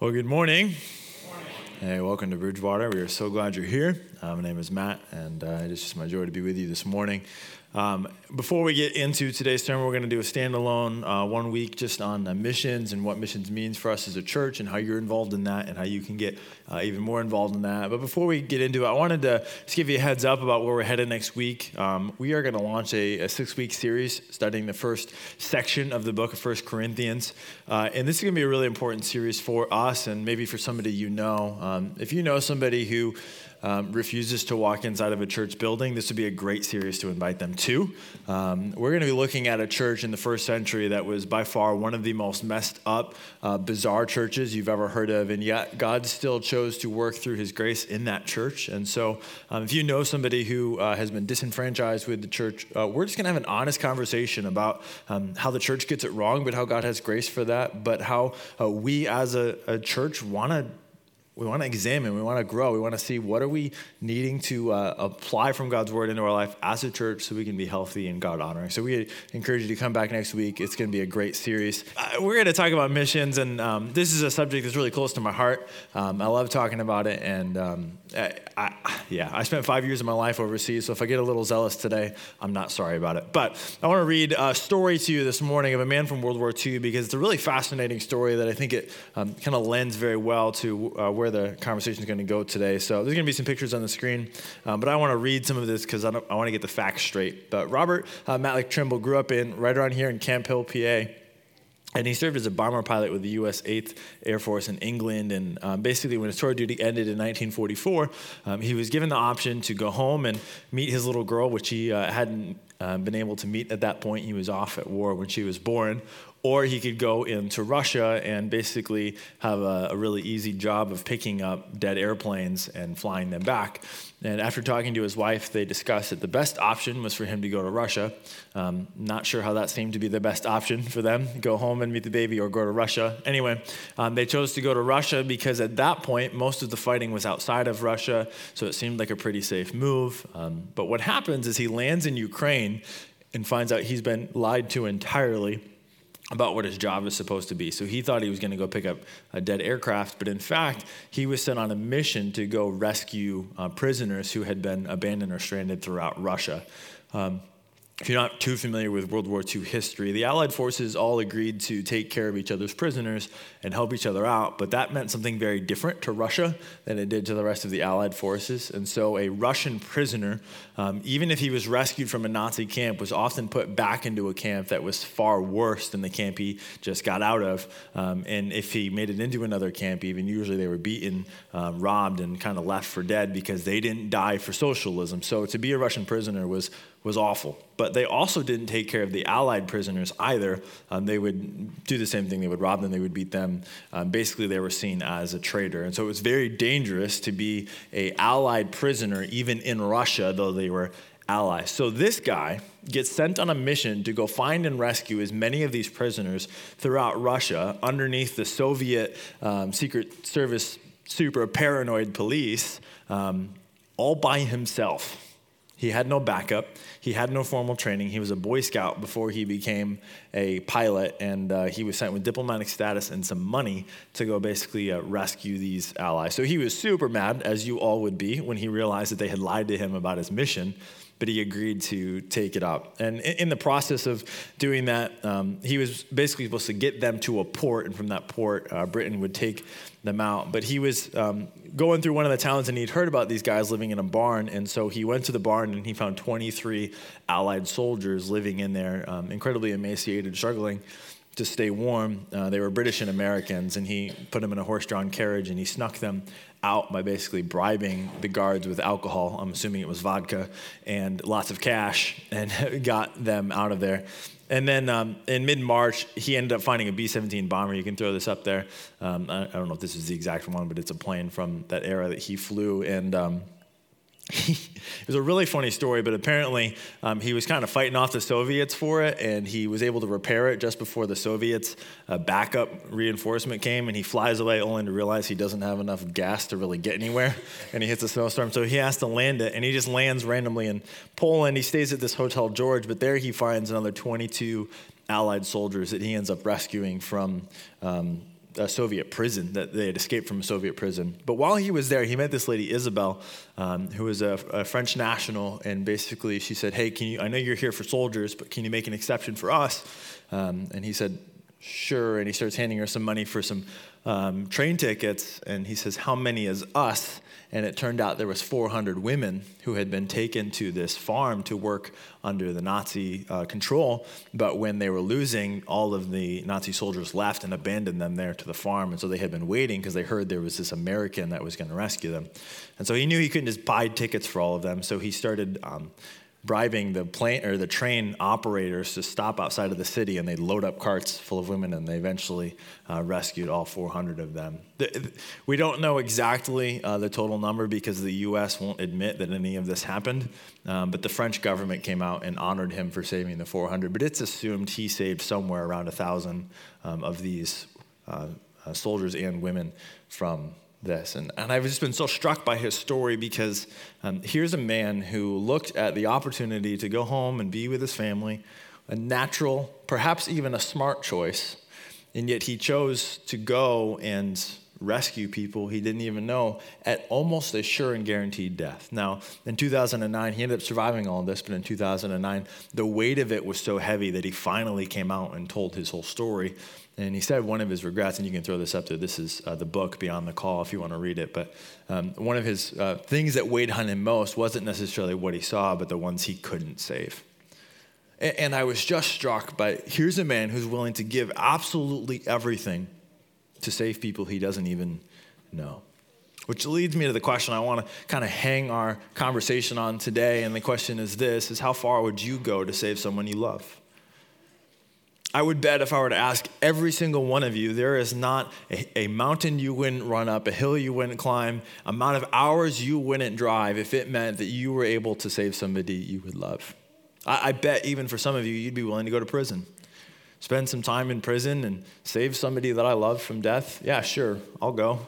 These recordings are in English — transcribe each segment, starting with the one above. Well, good morning. Hey, welcome to Bridgewater. We are so glad you're here. My name is Matt, and it is just my joy to be with you this morning. Before we get into today's sermon, we're going to do a standalone 1 week just on missions and what missions means for us as a church and how you're involved in that and how you can get even more involved in that. But before we get into it, I wanted to just give you a heads up about where we're headed next week. We are going to launch a 6-week series studying the first section of the book of 1 Corinthians. And this is going to be a really important series for us and maybe for somebody you know. If you know somebody who refuses to walk inside of a church building, this would be a great series to invite them to. We're going to be looking at a church in the first century that was by far one of the most messed up, bizarre churches you've ever heard of, and yet God still chose to work through his grace in that church. And so if you know somebody who has been disenfranchised with the church, we're just going to have an honest conversation about how the church gets it wrong, but how God has grace for that, but how we as a church we want to examine, we want to grow, we want to see what are we needing to apply from God's word into our life as a church so we can be healthy and God-honoring. So we encourage you to come back next week. It's going to be a great series. We're going to talk about missions, and this is a subject that's really close to my heart. I love talking about it, and I spent 5 years of my life overseas, so if I get a little zealous today, I'm not sorry about it. But I want to read a story to you this morning of a man from World War II, because it's a really fascinating story that I think it kind of lends very well to where the conversation is going to go today. So there's going to be some pictures on the screen, but I want to read some of this because I want to get the facts straight. But Robert Matlick Trimble grew up right around here in Camp Hill, PA, and he served as a bomber pilot with the U.S. 8th Air Force in England. And basically, when his tour of duty ended in 1944, he was given the option to go home and meet his little girl, which he hadn't been able to meet at that point. He was off at war when she was born. Or he could go into Russia and basically have a really easy job of picking up dead airplanes and flying them back. And after talking to his wife, they discussed that the best option was for him to go to Russia. Not sure how that seemed to be the best option for them, go home and meet the baby or go to Russia. Anyway, they chose to go to Russia because at that point, most of the fighting was outside of Russia, so it seemed like a pretty safe move. But what happens is he lands in Ukraine and finds out he's been lied to entirely about what his job is supposed to be. So he thought he was going to go pick up a dead aircraft, but in fact, he was sent on a mission to go rescue prisoners who had been abandoned or stranded throughout Russia. If you're not too familiar with World War II history, the Allied forces all agreed to take care of each other's prisoners and help each other out, but that meant something very different to Russia than it did to the rest of the Allied forces. And so a Russian prisoner, even if he was rescued from a Nazi camp, was often put back into a camp that was far worse than the camp he just got out of. And if he made it into another camp, even usually they were beaten, robbed, and kind of left for dead because they didn't die for socialism. So to be a Russian prisoner was awful. But they also didn't take care of the Allied prisoners either. They would do the same thing. They would rob them. They would beat them. Basically, they were seen as a traitor. And so it was very dangerous to be an Allied prisoner, even in Russia, though they were allies. So this guy gets sent on a mission to go find and rescue as many of these prisoners throughout Russia underneath the Soviet Secret Service super paranoid police, all by himself. He had no backup. He had no formal training. He was a Boy Scout before he became a pilot, and he was sent with diplomatic status and some money to go basically rescue these allies. So he was super mad, as you all would be, when he realized that they had lied to him about his mission, but he agreed to take it up. And in the process of doing that, he was basically supposed to get them to a port, and from that port, Britain would take them out. But he was going through one of the towns, and he'd heard about these guys living in a barn, and so he went to the barn, and he found 23 Allied soldiers living in there, incredibly emaciated, struggling to stay warm. They were British and Americans, and he put them in a horse-drawn carriage, and he snuck them out by basically bribing the guards with alcohol, I'm assuming it was vodka, and lots of cash, and got them out of there. And then in mid-March, he ended up finding a B-17 bomber. You can throw this up there. I don't know if this is the exact one, but it's a plane from that era that he flew. And it was a really funny story, but apparently he was kind of fighting off the Soviets for it, and he was able to repair it just before the Soviets' backup reinforcement came, and he flies away only to realize he doesn't have enough gas to really get anywhere, and he hits a snowstorm, so he has to land it, and he just lands randomly in Poland. He stays at this Hotel George, but there he finds another 22 Allied soldiers that he ends up rescuing from a Soviet prison, that they had escaped from a Soviet prison. But while he was there, he met this lady, Isabel, who was a French national. And basically she said, hey, can you? I know you're here for soldiers, but can you make an exception for us? And he said, sure. And he starts handing her some money for some train tickets. And he says, how many is us? And it turned out there was 400 women who had been taken to this farm to work under the Nazi control. But when they were losing, all of the Nazi soldiers left and abandoned them there to the farm. And so they had been waiting because they heard there was this American that was going to rescue them. And so he knew he couldn't just buy tickets for all of them. So he started bribing the plane or the train operators to stop outside of the city, and they load up carts full of women, and they eventually rescued all 400 of them. We don't know exactly the total number because the U.S. won't admit that any of this happened, but the French government came out and honored him for saving the 400, but it's assumed he saved somewhere around 1,000 of these soldiers and women from this. And I've just been so struck by his story because here's a man who looked at the opportunity to go home and be with his family, a natural, perhaps even a smart choice, and yet he chose to go and rescue people he didn't even know at almost a sure and guaranteed death. Now, in 2009, he ended up surviving all of this, but in 2009, the weight of it was so heavy that he finally came out and told his whole story. And he said one of his regrets, and you can throw this up there. This is the book, Beyond the Call, if you want to read it. But one of his things that weighed on him most wasn't necessarily what he saw, but the ones he couldn't save. And I was just struck by, here's a man who's willing to give absolutely everything to save people he doesn't even know. Which leads me to the question I want to kind of hang our conversation on today. And the question is this, is how far would you go to save someone you love? I would bet if I were to ask every single one of you, there is not a mountain you wouldn't run up, a hill you wouldn't climb, amount of hours you wouldn't drive if it meant that you were able to save somebody you would love. I bet even for some of you, you'd be willing to go to prison. Spend some time in prison and save somebody that I love from death? Yeah, sure, I'll go.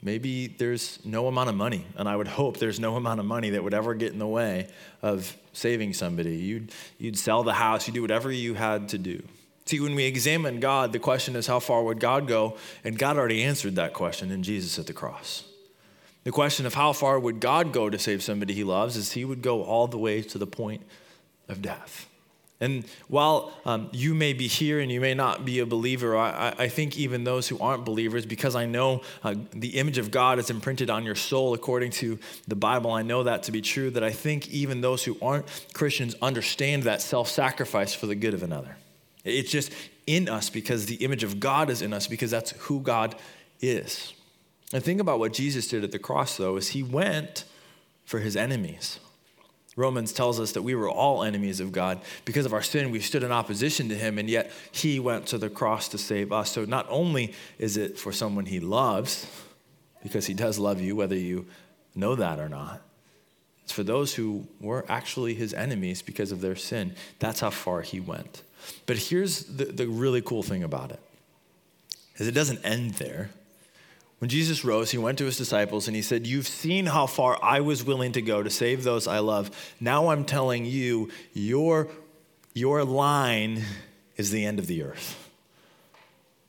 Maybe there's no amount of money, and I would hope there's no amount of money that would ever get in the way of saving somebody. You'd sell the house, you'd do whatever you had to do. See, when we examine God, the question is how far would God go? And God already answered that question in Jesus at the cross. The question of how far would God go to save somebody he loves is he would go all the way to the point of death. And while you may be here and you may not be a believer, I think even those who aren't believers, because I know the image of God is imprinted on your soul according to the Bible, I know that to be true, that I think even those who aren't Christians understand that self-sacrifice for the good of another. It's just in us because the image of God is in us because that's who God is. And think about what Jesus did at the cross, though, is he went for his enemies. Romans tells us that we were all enemies of God. Because of our sin, we stood in opposition to him, and yet he went to the cross to save us. So not only is it for someone he loves, because he does love you, whether you know that or not, it's for those who were actually his enemies because of their sin. That's how far he went. But here's the really cool thing about it, is it doesn't end there. When Jesus rose, he went to his disciples and he said, you've seen how far I was willing to go to save those I love. Now I'm telling you, your line is the end of the earth.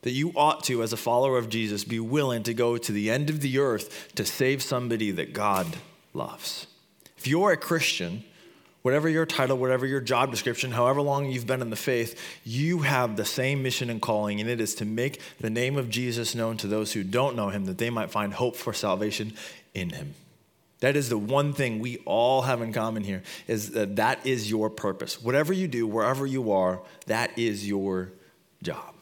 That you ought to, as a follower of Jesus, be willing to go to the end of the earth to save somebody that God loves. If you're a Christian, whatever your title, whatever your job description, however long you've been in the faith, you have the same mission and calling, and it is to make the name of Jesus known to those who don't know him, that they might find hope for salvation in him. That is the one thing we all have in common here, is that is your purpose. Whatever you do, wherever you are, that is your job.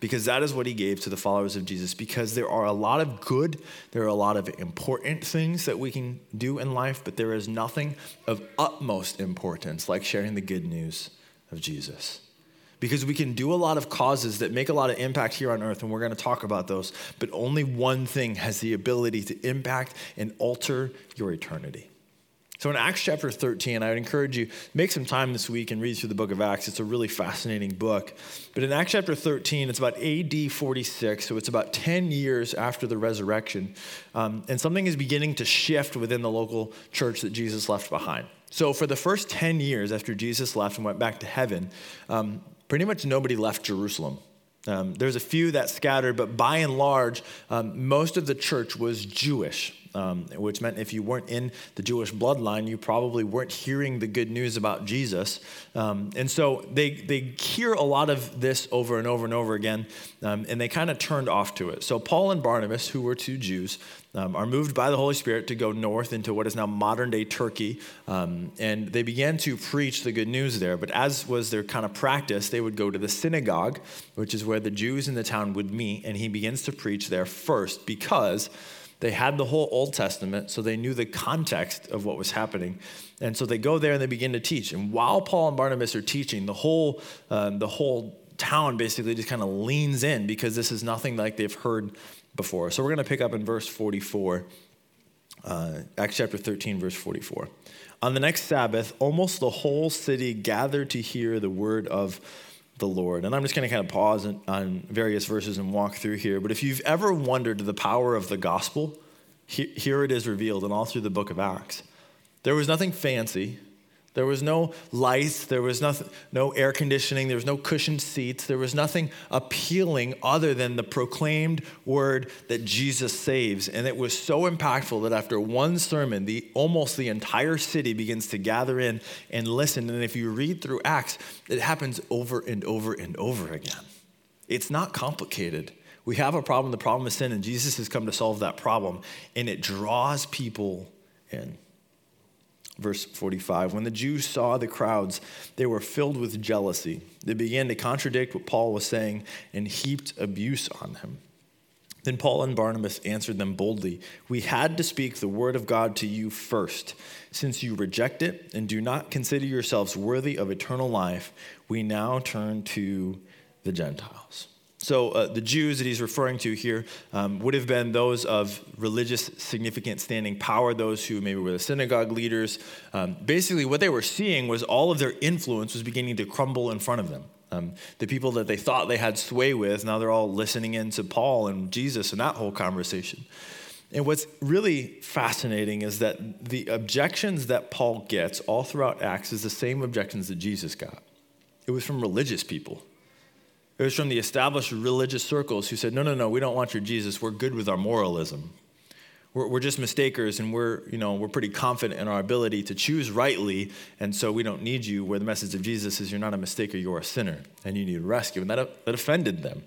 Because that is what he gave to the followers of Jesus. Because there are a lot of good, there are a lot of important things that we can do in life, but there is nothing of utmost importance like sharing the good news of Jesus. Because we can do a lot of causes that make a lot of impact here on earth, and we're going to talk about those, but only one thing has the ability to impact and alter your eternity. So in Acts chapter 13, I would encourage you, make some time this week and read through the book of Acts. It's a really fascinating book. But in Acts chapter 13, it's about AD 46, so it's about 10 years after the resurrection. And something is beginning to shift within the local church that Jesus left behind. So for the first 10 years after Jesus left and went back to heaven, pretty much nobody left Jerusalem. There's a few that scattered, but by and large, most of the church was Jewish, which meant if you weren't in the Jewish bloodline, you probably weren't hearing the good news about Jesus. And so they hear a lot of this over and over and over again, and they kind of turned off to it. So Paul and Barnabas, who were two Jews, are moved by the Holy Spirit to go north into what is now modern-day Turkey, and they began to preach the good news there. But as was their kind of practice, they would go to the synagogue, which is where the Jews in the town would meet, and he begins to preach there first because they had the whole Old Testament, so they knew the context of what was happening. And so they go there and they begin to teach. And while Paul and Barnabas are teaching, the whole town basically just kind of leans in because this is nothing like they've heard before. So we're going to pick up in verse 44, Acts chapter 13, verse 44. On the next Sabbath, almost the whole city gathered to hear the word of the Lord. And I'm just going to kind of pause on various verses and walk through here. But if you've ever wondered the power of the gospel, here it is revealed and all through the book of Acts. There was nothing fancy. There was no lights. There was nothing, no air conditioning. There was no cushioned seats. There was nothing appealing other than the proclaimed word that Jesus saves. And it was so impactful that after one sermon, almost the entire city begins to gather in and listen. And if you read through Acts, it happens over and over and over again. It's not complicated. We have a problem. The problem is sin, and Jesus has come to solve that problem. And it draws people in. Verse 45, when the Jews saw the crowds, they were filled with jealousy. They began to contradict what Paul was saying and heaped abuse on him. Then Paul and Barnabas answered them boldly, "We had to speak the word of God to you first. Since you reject it and do not consider yourselves worthy of eternal life, we now turn to the Gentiles." So the Jews that he's referring to here would have been those of religious significant standing power, those who maybe were the synagogue leaders. Basically, what they were seeing was all of their influence was beginning to crumble in front of them. The people that they thought they had sway with, now they're all listening in to Paul and Jesus and that whole conversation. And what's really fascinating is that the objections that Paul gets all throughout Acts is the same objections that Jesus got. It was from religious people. It was from the established religious circles who said, no, we don't want your Jesus. We're good with our moralism. We're just mistakers, and we're pretty confident in our ability to choose rightly, and so we don't need you, where the message of Jesus is you're not a mistaker, you're a sinner, and you need rescue. And that offended them.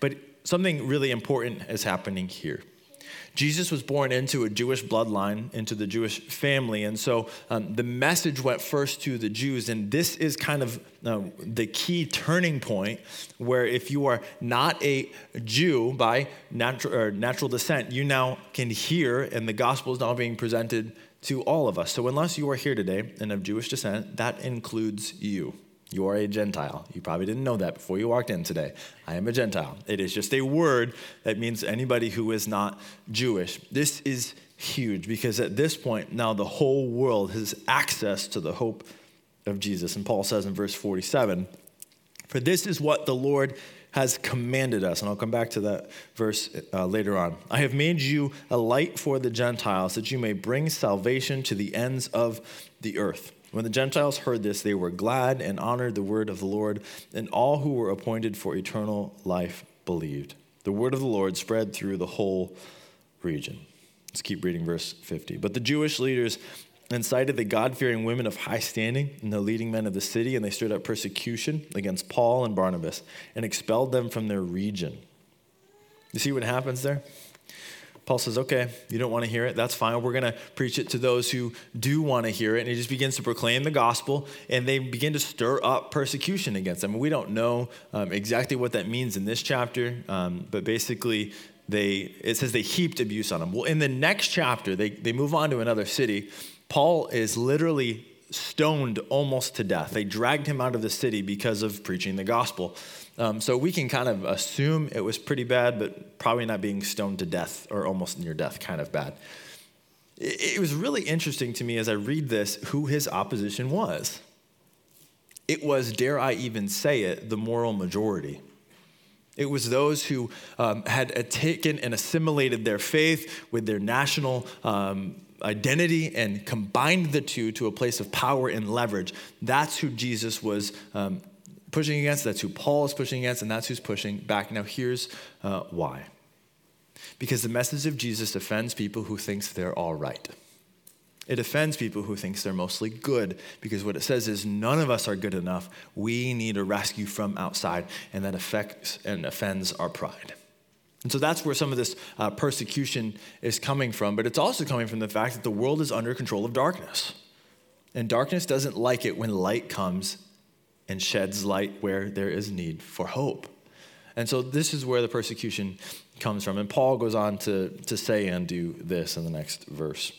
But something really important is happening here. Jesus was born into a Jewish bloodline, into the Jewish family. And so the message went first to the Jews. And this is kind of the key turning point where if you are not a Jew by natural descent, you now can hear, and the gospel is now being presented to all of us. So unless you are here today and of Jewish descent, that includes you. You are a Gentile. You probably didn't know that before you walked in today. I am a Gentile. It is just a word that means anybody who is not Jewish. This is huge because at this point now the whole world has access to the hope of Jesus. And Paul says in verse 47, "For this is what the Lord has commanded us." And I'll come back to that verse later on. "I have made you a light for the Gentiles that you may bring salvation to the ends of the earth." When the Gentiles heard this, they were glad and honored the word of the Lord, and all who were appointed for eternal life believed. The word of the Lord spread through the whole region. Let's keep reading verse 50. "But the Jewish leaders incited the God-fearing women of high standing and the leading men of the city, and they stirred up persecution against Paul and Barnabas and expelled them from their region." You see what happens there? Paul says, okay, you don't want to hear it. That's fine. We're going to preach it to those who do want to hear it. And he just begins to proclaim the gospel, and they begin to stir up persecution against them. We don't know exactly what that means in this chapter, but basically it says they heaped abuse on them. Well, in the next chapter, they move on to another city. Paul is literally stoned almost to death. They dragged him out of the city because of preaching the gospel. So we can kind of assume it was pretty bad, but probably not being stoned to death or almost near death kind of bad. It was really interesting to me as I read this, who his opposition was. It was, dare I even say it, the moral majority. It was those who had taken and assimilated their faith with their national identity and combined the two to a place of power and leverage. That's who Jesus was pushing against, that's who Paul is pushing against, and that's who's pushing back. Now, here's why. Because the message of Jesus offends people who thinks they're all right. It offends people who thinks they're mostly good, because what it says is none of us are good enough. We need a rescue from outside, and that affects and offends our pride. And so that's where some of this persecution is coming from, but it's also coming from the fact that the world is under control of darkness. And darkness doesn't like it when light comes and sheds light where there is need for hope. And so this is where the persecution comes from. And Paul goes on to say and do this in the next verse.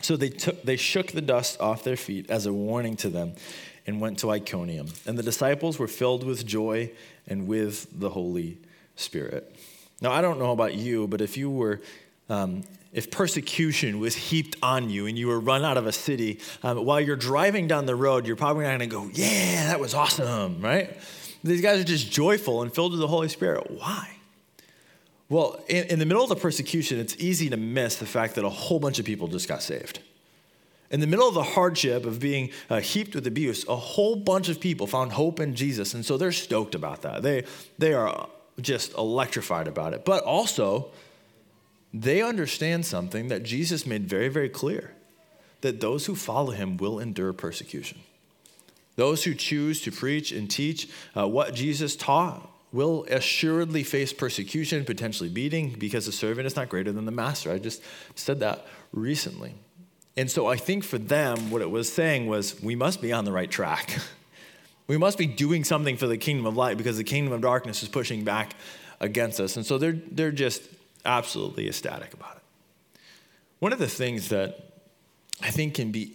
So they shook the dust off their feet as a warning to them and went to Iconium. And the disciples were filled with joy and with the Holy Spirit. Now, I don't know about you, but if you were, if persecution was heaped on you and you were run out of a city, while you're driving down the road, you're probably not going to go, yeah, that was awesome, right? These guys are just joyful and filled with the Holy Spirit. Why? Well, in the middle of the persecution, it's easy to miss the fact that a whole bunch of people just got saved. In the middle of the hardship of being heaped with abuse, a whole bunch of people found hope in Jesus, and so they're stoked about that. They are just electrified about it. But also, they understand something that Jesus made very, very clear, that those who follow him will endure persecution. Those who choose to preach and teach what Jesus taught will assuredly face persecution, potentially beating, because the servant is not greater than the master. I just said that recently. And so I think for them, what it was saying was, we must be on the right track. We must be doing something for the kingdom of light, because the kingdom of darkness is pushing back against us. And so they're just absolutely ecstatic about it. One of the things that I think can be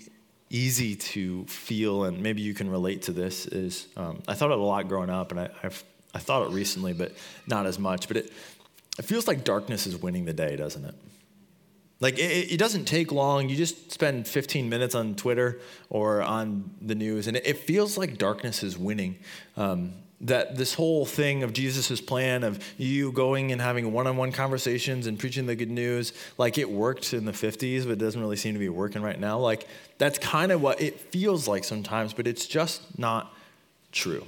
easy to feel, and maybe you can relate to this, is I thought of it a lot growing up, and I thought it recently, but not as much. But it feels like darkness is winning the day, doesn't it? Like, it doesn't take long. You just spend 15 minutes on Twitter or on the news, and it feels like darkness is winning. That this whole thing of Jesus' plan of you going and having one-on-one conversations and preaching the good news, like it worked in the 50s, but it doesn't really seem to be working right now. Like, that's kind of what it feels like sometimes, but it's just not true.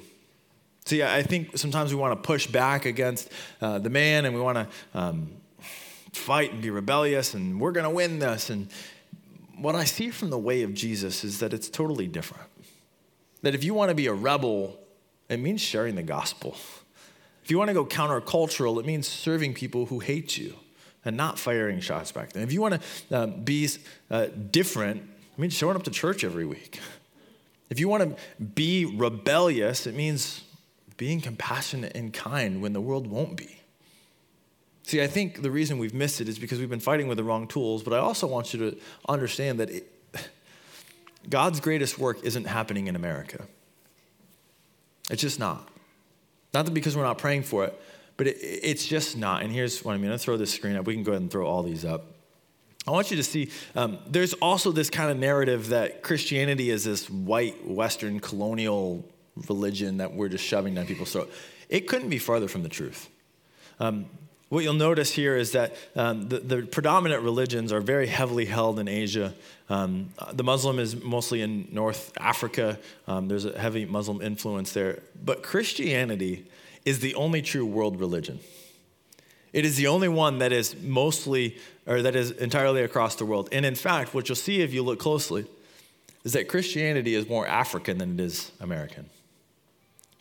See, I think sometimes we want to push back against the man, and we want to fight and be rebellious, and we're going to win this. And what I see from the way of Jesus is that it's totally different. That if you want to be a rebel, it means sharing the gospel. If you want to go countercultural, it means serving people who hate you and not firing shots back at them. If you want to be different, it means showing up to church every week. If you want to be rebellious, it means being compassionate and kind when the world won't be. See, I think the reason we've missed it is because we've been fighting with the wrong tools, but I also want you to understand that God's greatest work isn't happening in America. It's just not. Not that because we're not praying for it, but it's just not. And here's what I mean. I'll throw this screen up. We can go ahead and throw all these up. I want you to see, there's also this kind of narrative that Christianity is this white, Western, colonial religion that we're just shoving down people's throat. It couldn't be farther from the truth. What you'll notice here is that the predominant religions are very heavily held in Asia. The Muslim is mostly in North Africa. There's a heavy Muslim influence there. But Christianity is the only true world religion. It is the only one that is mostly, or that is entirely across the world. And in fact, what you'll see if you look closely is that Christianity is more African than it is American.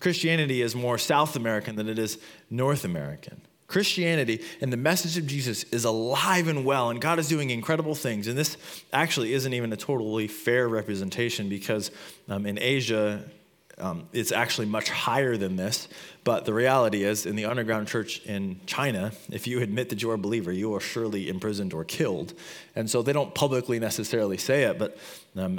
Christianity is more South American than it is North American. Christianity and the message of Jesus is alive and well, and God is doing incredible things. And this actually isn't even a totally fair representation, because in Asia, it's actually much higher than this. But the reality is, in the underground church in China, if you admit that you are a believer, you are surely imprisoned or killed. And so they don't publicly necessarily say it, but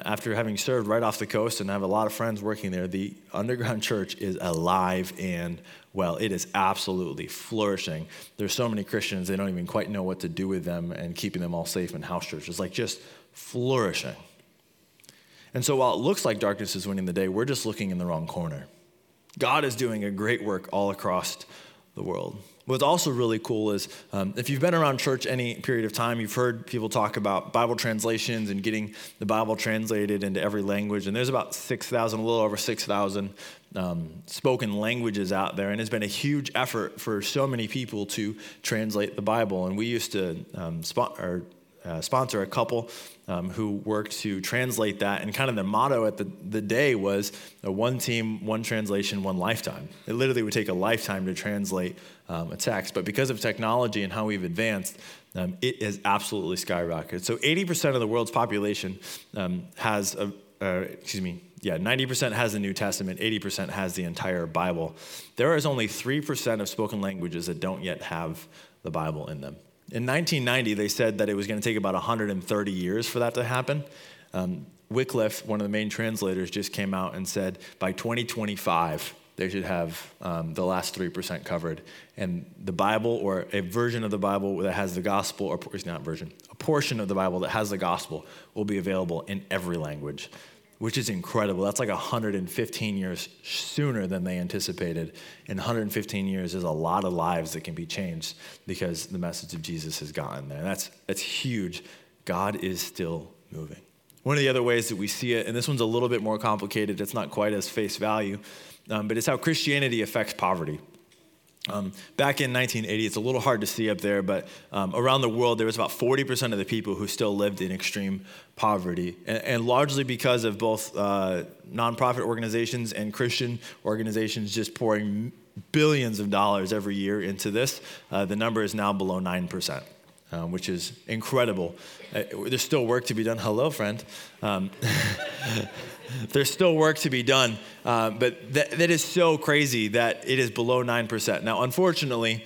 after having served right off the coast, and I have a lot of friends working there, the underground church is alive and well, it is absolutely flourishing. There's so many Christians, they don't even quite know what to do with them, and keeping them all safe in house churches, like just flourishing. And so while it looks like darkness is winning the day, we're just looking in the wrong corner. God is doing a great work all across the world. What's also really cool is if you've been around church any period of time, you've heard people talk about Bible translations and getting the Bible translated into every language. And there's about 6,000, a little over 6,000 spoken languages out there. And it's been a huge effort for so many people to translate the Bible. And we used to sponsor a couple who worked to translate that. And kind of their motto at the day was one team, one translation, one lifetime. It literally would take a lifetime to translate a text. But because of technology and how we've advanced, it has absolutely skyrocketed. So 80% of the world's population 90% has the New Testament, 80% has the entire Bible. There is only 3% of spoken languages that don't yet have the Bible in them. In 1990, they said that it was going to take about 130 years for that to happen. Wycliffe, one of the main translators, just came out and said by 2025, they should have the last 3% covered. And the Bible, or a version of the Bible that has the gospel, or it's not version, a portion of the Bible that has the gospel will be available in every language, which is incredible. That's like 115 years sooner than they anticipated. And 115 years is a lot of lives that can be changed because the message of Jesus has gotten there. And that's huge. God is still moving. One of the other ways that we see it, and this one's a little bit more complicated, it's not quite as face value, but it's how Christianity affects poverty. Back in 1980, it's a little hard to see up there, but around the world, there was about 40% of the people who still lived in extreme poverty, and largely because of both nonprofit organizations and Christian organizations just pouring billions of dollars every year into this. The number is now below 9%, which is incredible. There's still work to be done. Hello, friend. There's still work to be done, but that is so crazy that it is below 9%. Now, unfortunately,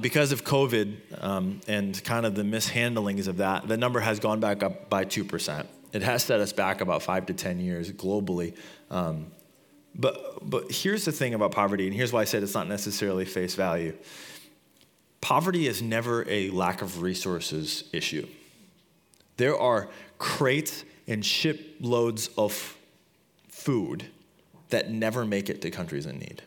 because of COVID and kind of the mishandlings of that, the number has gone back up by 2%. It has set us back about 5 to 10 years globally. But here's the thing about poverty, and here's why I said it's not necessarily face value. Poverty is never a lack of resources issue. There are crates and shiploads of food that never make it to countries in need.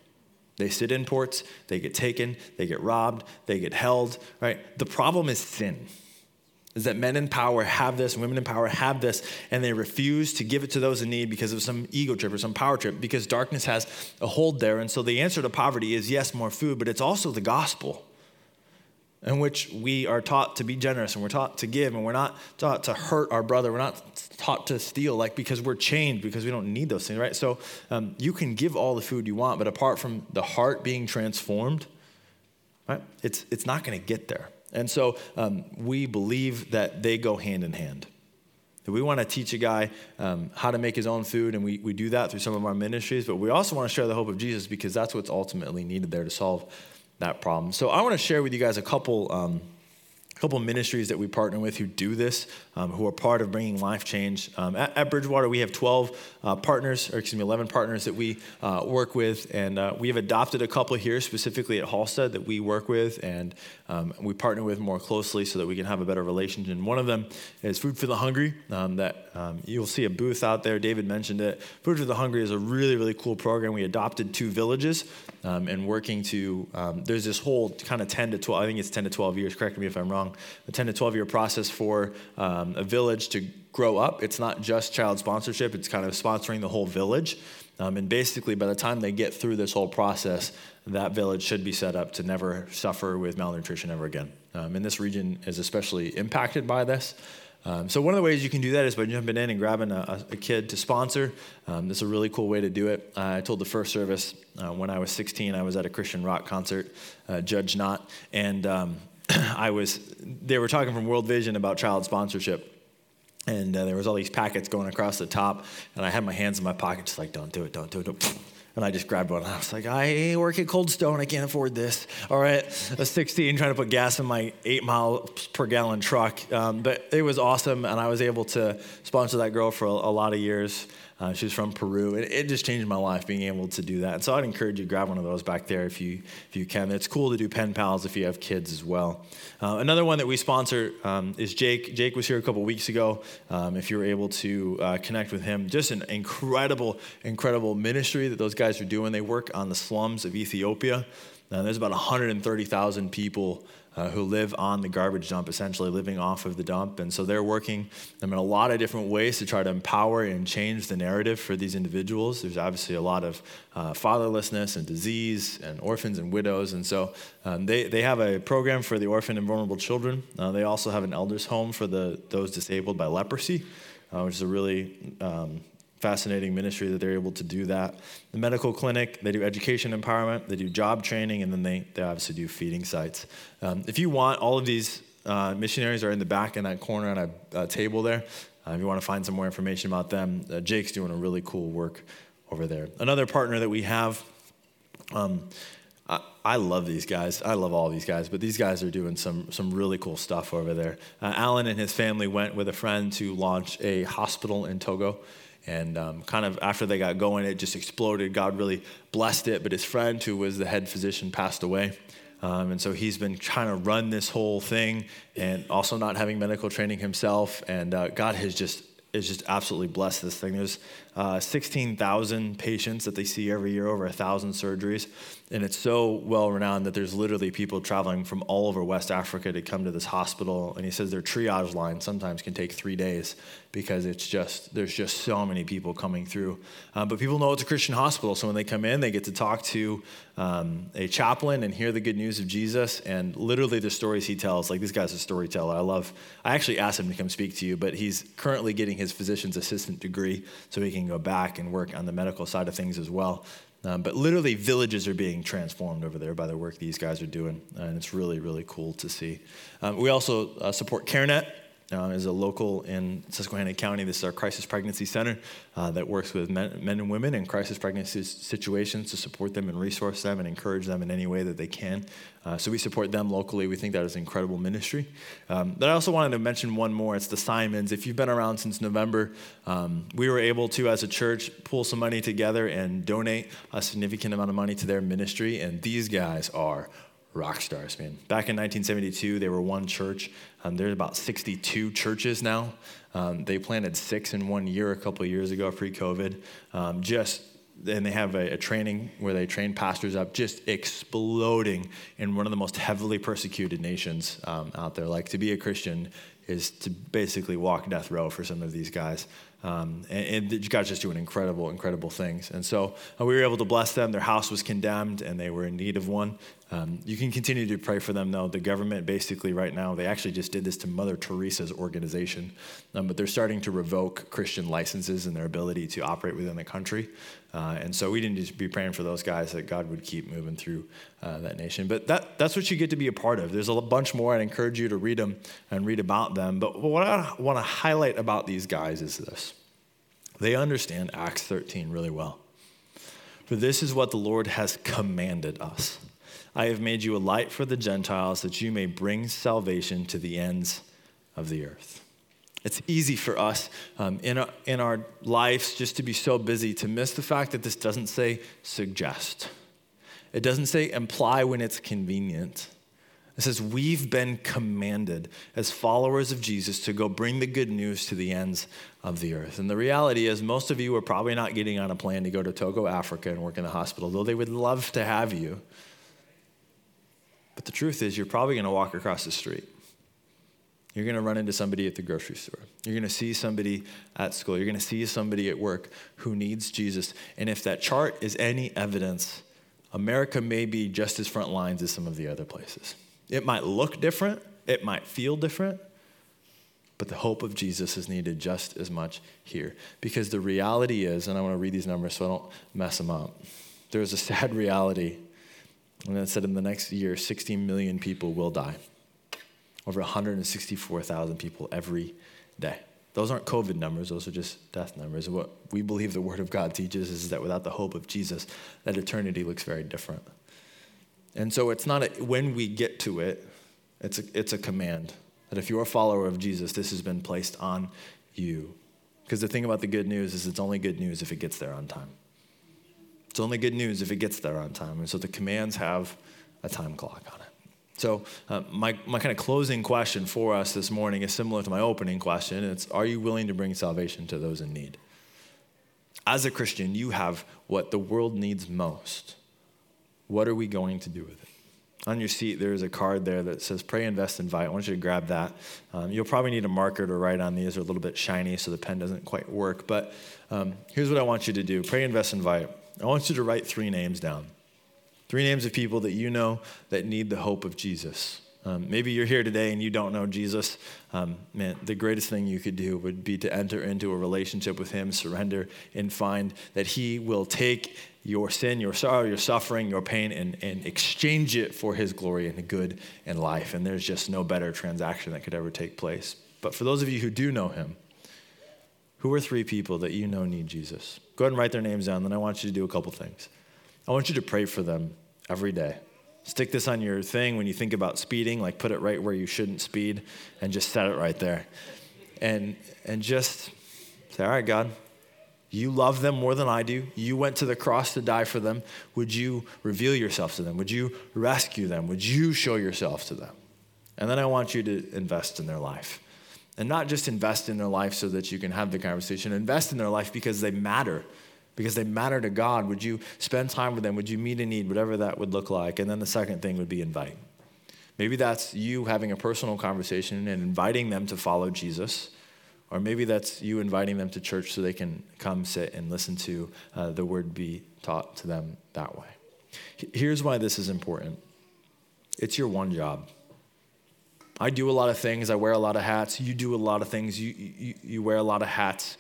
They sit in ports, they get taken, they get robbed, they get held, right? The problem is sin, is that men in power have this, women in power have this, and they refuse to give it to those in need because of some ego trip or some power trip, because darkness has a hold there. And so the answer to poverty is, yes, more food, but it's also the gospel, in which we are taught to be generous and we're taught to give and we're not taught to hurt our brother. We're not taught to steal, because we're chained, because we don't need those things, right? So you can give all the food you want, but apart from the heart being transformed, right, it's not going to get there. And so we believe that they go hand in hand. That we want to teach a guy how to make his own food, and we do that through some of our ministries, but we also want to share the hope of Jesus because that's what's ultimately needed there to solve that problem. So I want to share with you guys a couple ministries that we partner with who do this, who are part of bringing life change. At Bridgewater, we have 11 partners that we work with, and we have adopted a couple here specifically at Halstead that we work with and we partner with more closely so that we can have a better relationship. And one of them is Food for the Hungry. You'll see a booth out there. David mentioned it. Food for the Hungry is a really, really cool program. We adopted 2 villages and working to, there's this whole kind of 10 to 12, I think it's 10 to 12 years, correct me if I'm wrong, a 10 to 12 year process for a village to grow up. It's not just child sponsorship. It's kind of sponsoring the whole village. And basically by the time they get through this whole process, that village should be set up to never suffer with malnutrition ever again. And this region is especially impacted by this. So one of the ways you can do that is by jumping in and grabbing a kid to sponsor. This is a really cool way to do it. I told the first service when I was 16, I was at a Christian rock concert, Judge Not, and they were talking from World Vision about child sponsorship, and there was all these packets going across the top, and I had my hands in my pocket, just like, don't do it. And I just grabbed one, and I was like, I work at Cold Stone, I can't afford this. All right, a 16 trying to put gas in my 8 mile per gallon truck, but it was awesome, and I was able to sponsor that girl for a lot of years. She was from Peru. It just changed my life being able to do that. And so I'd encourage you to grab one of those back there if you can. It's cool to do pen pals if you have kids as well. Another one that we sponsor is Jake. Jake was here a couple weeks ago. If you were able to connect with him, just an incredible, incredible ministry that those guys are doing. They work on the slums of Ethiopia. There's about 130,000 people who live on the garbage dump, essentially living off of the dump. And so they're working in a lot of different ways to try to empower and change the narrative for these individuals. There's obviously a lot of fatherlessness and disease and orphans and widows. And so they have a program for the orphan and vulnerable children. They also have an elders home for those disabled by leprosy, which is a really fascinating ministry that they're able to do that. The medical clinic, they do education empowerment, they do job training, and then they obviously do feeding sites. If you want, all of these missionaries are in the back in that corner on a table there. If you want to find some more information about them, Jake's doing a really cool work over there. Another partner that we have, I love these guys. I love all these guys, but these guys are doing some really cool stuff over there. Alan and his family went with a friend to launch a hospital in Togo. And kind of after they got going, it just exploded. God really blessed it. But his friend, who was the head physician, passed away. And so he's been trying to run this whole thing and also not having medical training himself. And God has just absolutely blessed this thing. There's 16,000 patients that they see every year, over 1,000 surgeries. And it's so well-renowned that there's literally people traveling from all over West Africa to come to this hospital. And he says their triage line sometimes can take 3 days because there's just so many people coming through. But people know it's a Christian hospital, so when they come in, they get to talk to a chaplain and hear the good news of Jesus. And literally the stories he tells, like this guy's a storyteller. I actually asked him to come speak to you, but he's currently getting his physician's assistant degree so he can go back and work on the medical side of things as well. But literally villages are being transformed over there by the work these guys are doing. And it's really, really cool to see. We also support CareNet. Is a local in Susquehanna County. This is our crisis pregnancy center that works with men and women in crisis pregnancy situations to support them and resource them and encourage them in any way that they can. So we support them locally. We think that is an incredible ministry. But I also wanted to mention one more. It's the Simons. If you've been around since November, we were able to, as a church, pull some money together and donate a significant amount of money to their ministry. And these guys are rock stars, man. Back in 1972, they were one church. There's about 62 churches now. They planted 6 in 1 year a couple of years ago, pre-COVID. And they have a training where they train pastors up, just exploding in one of the most heavily persecuted nations out there. Like, to be a Christian is to basically walk death row for some of these guys. And God's just doing incredible, incredible things. And so we were able to bless them. Their house was condemned, and they were in need of one. You can continue to pray for them, though. The government basically right now, they actually just did this to Mother Teresa's organization, but they're starting to revoke Christian licenses and their ability to operate within the country. And so we need to be praying for those guys that God would keep moving through that nation. But that's what you get to be a part of. There's a bunch more. I'd encourage you to read them and read about them. But what I want to highlight about these guys is this. They understand Acts 13 really well. For this is what the Lord has commanded us. I have made you a light for the Gentiles that you may bring salvation to the ends of the earth. It's easy for us in our lives just to be so busy to miss the fact that this doesn't say suggest. It doesn't say imply when it's convenient. It says we've been commanded as followers of Jesus to go bring the good news to the ends of the earth. And the reality is most of you are probably not getting on a plane to go to Togo, Africa and work in the hospital, though they would love to have you. But the truth is you're probably going to walk across the street. You're going to run into somebody at the grocery store. You're going to see somebody at school. You're going to see somebody at work who needs Jesus. And if that chart is any evidence, America may be just as front lines as some of the other places. It might look different. It might feel different. But the hope of Jesus is needed just as much here. Because the reality is, and I want to read these numbers so I don't mess them up. There is a sad reality. And it said in the next year, 60 million people will die. Over 164,000 people every day. Those aren't COVID numbers. Those are just death numbers. What we believe the Word of God teaches is that without the hope of Jesus, that eternity looks very different. And so it's not when we get to it, it's a command that if you're a follower of Jesus, this has been placed on you. Because the thing about the good news is it's only good news if it gets there on time. It's only good news if it gets there on time. And so the commands have a time clock on it. So my kind of closing question for us this morning is similar to my opening question. It's, are you willing to bring salvation to those in need? As a Christian, you have what the world needs most. What are we going to do with it? On your seat, there is a card there that says Pray, Invest, Invite. I want you to grab that. You'll probably need a marker to write on these. They're a little bit shiny, so the pen doesn't quite work. But here's what I want you to do. Pray, Invest, Invite. I want you to write 3 names down. 3 names of people that you know that need the hope of Jesus. Maybe you're here today and you don't know Jesus. Man, the greatest thing you could do would be to enter into a relationship with him, surrender, and find that he will take your sin, your sorrow, your suffering, your pain, and exchange it for his glory and the good and life. And there's just no better transaction that could ever take place. But for those of you who do know him, who are 3 people that you know need Jesus? Go ahead and write their names down. Then I want you to do a couple things. I want you to pray for them every day. Stick this on your thing when you think about speeding, like put it right where you shouldn't speed and just set it right there. And just say, all right, God, you love them more than I do. You went to the cross to die for them. Would you reveal yourself to them? Would you rescue them? Would you show yourself to them? And then I want you to invest in their life. And not just invest in their life so that you can have the conversation. Invest in their life because they matter. Because they matter to God. Would you spend time with them? Would you meet a need? Whatever that would look like. And then the second thing would be invite. Maybe that's you having a personal conversation and inviting them to follow Jesus. Or maybe that's you inviting them to church so they can come sit and listen to the word be taught to them that way. Here's why this is important. It's your one job. I do a lot of things. I wear a lot of hats. You do a lot of things. You wear a lot of hats.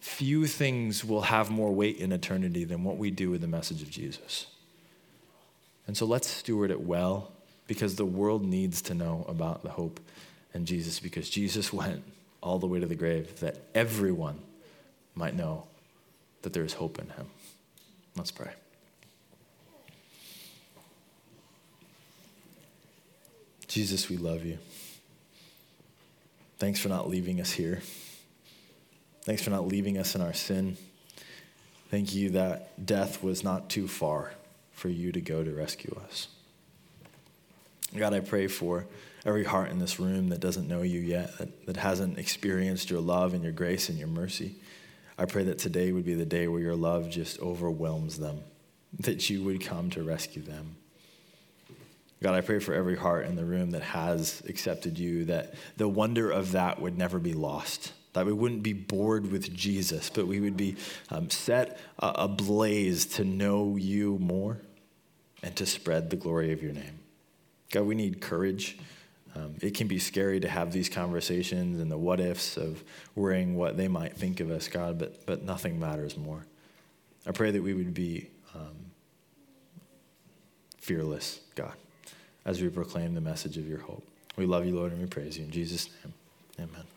Few things will have more weight in eternity than what we do with the message of Jesus. And so let's steward it well, because the world needs to know about the hope in Jesus, because Jesus went all the way to the grave that everyone might know that there is hope in him. Let's pray. Jesus, we love you. Thanks for not leaving us here. Thanks for not leaving us in our sin. Thank you that death was not too far for you to go to rescue us. God, I pray for every heart in this room that doesn't know you yet, that hasn't experienced your love and your grace and your mercy. I pray that today would be the day where your love just overwhelms them, that you would come to rescue them. God, I pray for every heart in the room that has accepted you, that the wonder of that would never be lost. That we wouldn't be bored with Jesus, but we would be set ablaze to know you more and to spread the glory of your name. God, we need courage. It can be scary to have these conversations and the what-ifs of worrying what they might think of us, God, but nothing matters more. I pray that we would be fearless, God, as we proclaim the message of your hope. We love you, Lord, and we praise you. In Jesus' name, amen.